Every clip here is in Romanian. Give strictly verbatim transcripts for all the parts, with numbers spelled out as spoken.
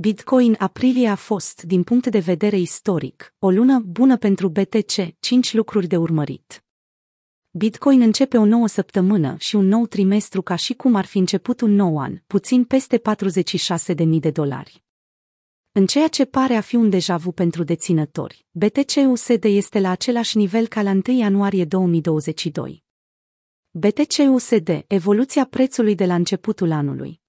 Bitcoin aprilie a fost, din punct de vedere istoric, o lună bună pentru B T C, cinci lucruri de urmărit. Bitcoin începe o nouă săptămână și un nou trimestru ca și cum ar fi început un nou an, puțin peste patruzeci și șase de mii de dolari. În ceea ce pare a fi un deja vu pentru deținători, B T C U S D este la același nivel ca la întâi ianuarie două mii douăzeci și doi. B T C U S D, evoluția prețului de la începutul anului.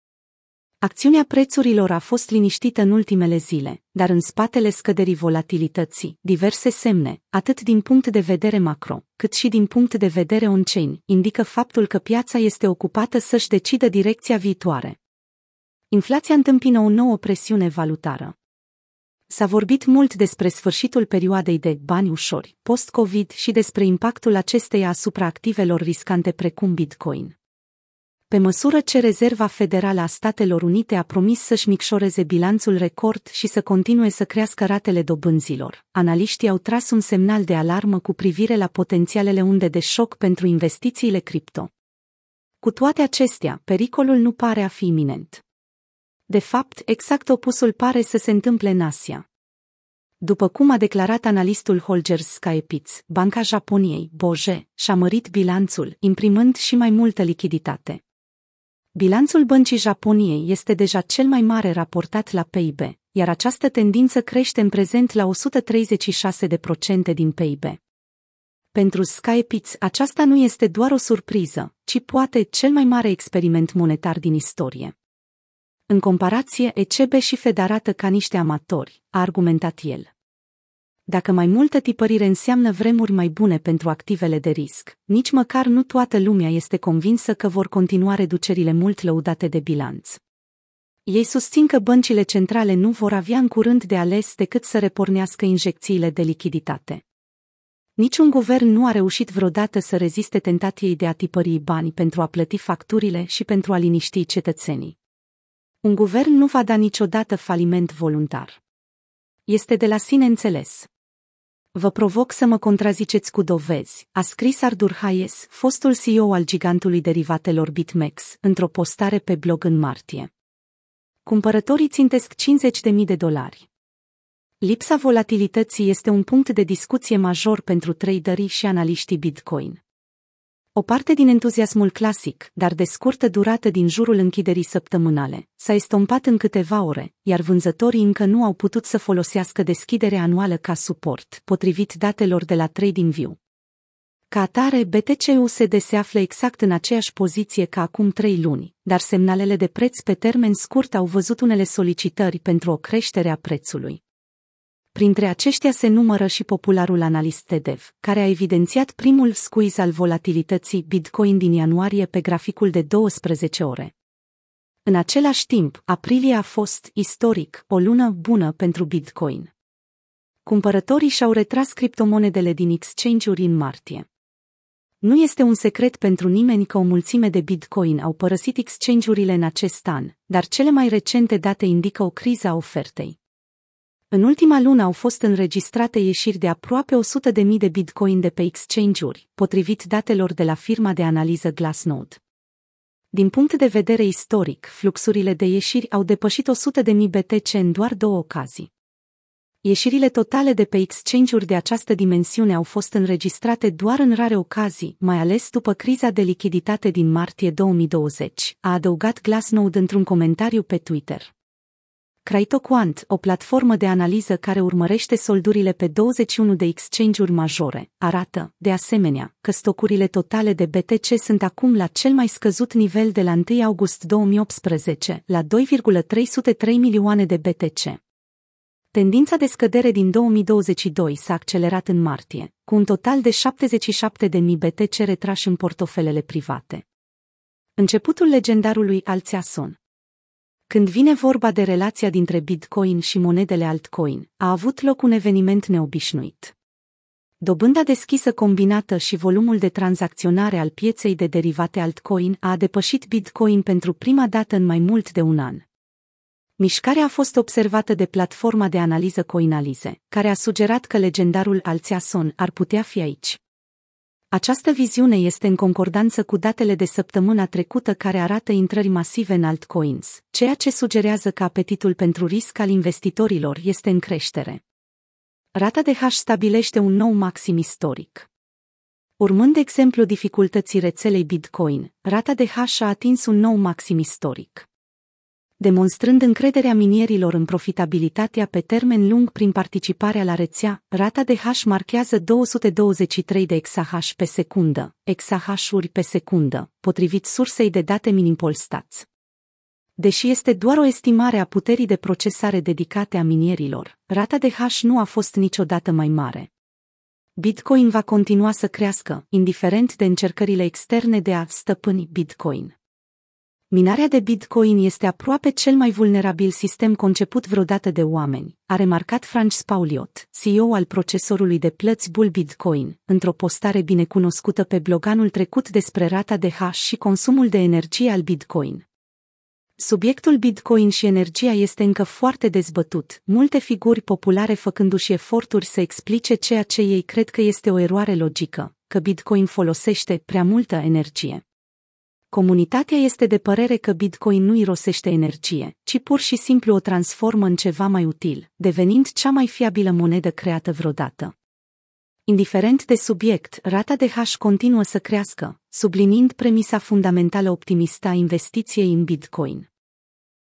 Acțiunea prețurilor a fost liniștită în ultimele zile, dar în spatele scăderii volatilității, diverse semne, atât din punct de vedere macro, cât și din punct de vedere on-chain, indică faptul că piața este ocupată să-și decidă direcția viitoare. Inflația întâmpină o nouă presiune valutară. S-a vorbit mult despre sfârșitul perioadei de bani ușori, post-COVID, și despre impactul acesteia asupra activelor riscante precum Bitcoin. Pe măsură ce Rezerva Federală a Statelor Unite a promis să-și micșoreze bilanțul record și să continue să crească ratele dobânzilor, analiștii au tras un semnal de alarmă cu privire la potențialele unde de șoc pentru investițiile cripto. Cu toate acestea, pericolul nu pare a fi iminent. De fapt, exact opusul pare să se întâmple în Asia. După cum a declarat analistul Holger Zschäpitz, Banca Japoniei, B O J, și-a mărit bilanțul, imprimând și mai multă lichiditate. Bilanțul Băncii Japoniei este deja cel mai mare raportat la P I B, iar această tendință crește în prezent la o sută treizeci și șase la sută din P I B. Pentru Zschäpitz, aceasta nu este doar o surpriză, ci poate cel mai mare experiment monetar din istorie. În comparație, E C B și Fed arată ca niște amatori, a argumentat el. Dacă mai multă tipărire înseamnă vremuri mai bune pentru activele de risc, nici măcar nu toată lumea este convinsă că vor continua reducerile mult lăudate de bilanț. Ei susțin că băncile centrale nu vor avea în curând de ales decât să repornească injecțiile de lichiditate. Niciun guvern nu a reușit vreodată să reziste tentației de a tipări bani pentru a plăti facturile și pentru a liniști cetățenii. Un guvern nu va da niciodată faliment voluntar. Este de la sine înțeles. Vă provoc să mă contraziceți cu dovezi, a scris Arthur Hayes, fostul C E O al gigantului derivatelor BitMEX, într-o postare pe blog în martie. Cumpărătorii țintesc cincizeci de mii de dolari. Lipsa volatilității este un punct de discuție major pentru traderii și analiștii Bitcoin. O parte din entuziasmul clasic, dar de scurtă durată din jurul închiderii săptămânale, s-a estompat în câteva ore, iar vânzătorii încă nu au putut să folosească deschiderea anuală ca suport, potrivit datelor de la TradingView. Ca atare, B T C U S D se află exact în aceeași poziție ca acum trei luni, dar semnalele de preț pe termen scurt au văzut unele solicitări pentru o creștere a prețului. Printre aceștia se numără și popularul analist Tedev, care a evidențiat primul squeeze al volatilității Bitcoin din ianuarie pe graficul de douăsprezece ore. În același timp, aprilie a fost, istoric, o lună bună pentru Bitcoin. Cumpărătorii și-au retras criptomonedele din exchange-uri în martie. Nu este un secret pentru nimeni că o mulțime de Bitcoin au părăsit exchange-urile în acest an, dar cele mai recente date indică o criză a ofertei. În ultima lună au fost înregistrate ieșiri de aproape o sută de mii de bitcoin de pe exchange-uri, potrivit datelor de la firma de analiză Glassnode. Din punct de vedere istoric, fluxurile de ieșiri au depășit o sută de mii B T C în doar două ocazii. Ieșirile totale de pe exchange-uri de această dimensiune au fost înregistrate doar în rare ocazii, mai ales după criza de lichiditate din martie două mii douăzeci, a adăugat Glassnode într-un comentariu pe Twitter. CryptoQuant, o platformă de analiză care urmărește soldurile pe douăzeci și unu de exchange-uri majore, arată, de asemenea, că stocurile totale de B T C sunt acum la cel mai scăzut nivel de la întâi august două mii optsprezece, la doi virgulă trei sute trei milioane de B T C. Tendința de scădere din două mii douăzeci și doi s-a accelerat în martie, cu un total de șaptezeci și șapte de mii B T C retrași în portofelele private. Începutul legendarului Alțiason. Când vine vorba de relația dintre Bitcoin și monedele altcoin, a avut loc un eveniment neobișnuit. Dobânda deschisă combinată și volumul de tranzacționare al pieței de derivate altcoin a depășit Bitcoin pentru prima dată în mai mult de un an. Mișcarea a fost observată de platforma de analiză Coinalyze, care a sugerat că legendarul Alțiason ar putea fi aici. Această viziune este în concordanță cu datele de săptămâna trecută care arată intrări masive în altcoins, ceea ce sugerează că apetitul pentru risc al investitorilor este în creștere. Rata de hash stabilește un nou maxim istoric. Urmând exemplu dificultății rețelei Bitcoin, rata de hash a atins un nou maxim istoric, demonstrând încrederea minierilor în profitabilitatea pe termen lung prin participarea la rețea. Rata de hash marchează două sute douăzeci și trei de exahash pe secundă, exahashuri pe secundă, potrivit sursei de date Minimpolstats. Deși este doar o estimare a puterii de procesare dedicate a minierilor, rata de hash nu a fost niciodată mai mare. Bitcoin va continua să crească, indiferent de încercările externe de a stăpâni Bitcoin. Minarea de Bitcoin este aproape cel mai vulnerabil sistem conceput vreodată de oameni, a remarcat Francis Pauliot, C E O al procesorului de plăți BullBitcoin, într-o postare binecunoscută pe blog anul trecut despre rata de hash și consumul de energie al Bitcoin. Subiectul Bitcoin și energia este încă foarte dezbătut, multe figuri populare făcându-și eforturi să explice ceea ce ei cred că este o eroare logică, că Bitcoin folosește prea multă energie. Comunitatea este de părere că Bitcoin nu irosește energie, ci pur și simplu o transformă în ceva mai util, devenind cea mai fiabilă monedă creată vreodată. Indiferent de subiect, rata de hash continuă să crească, subliniind premisa fundamentală optimistă a investiției în Bitcoin.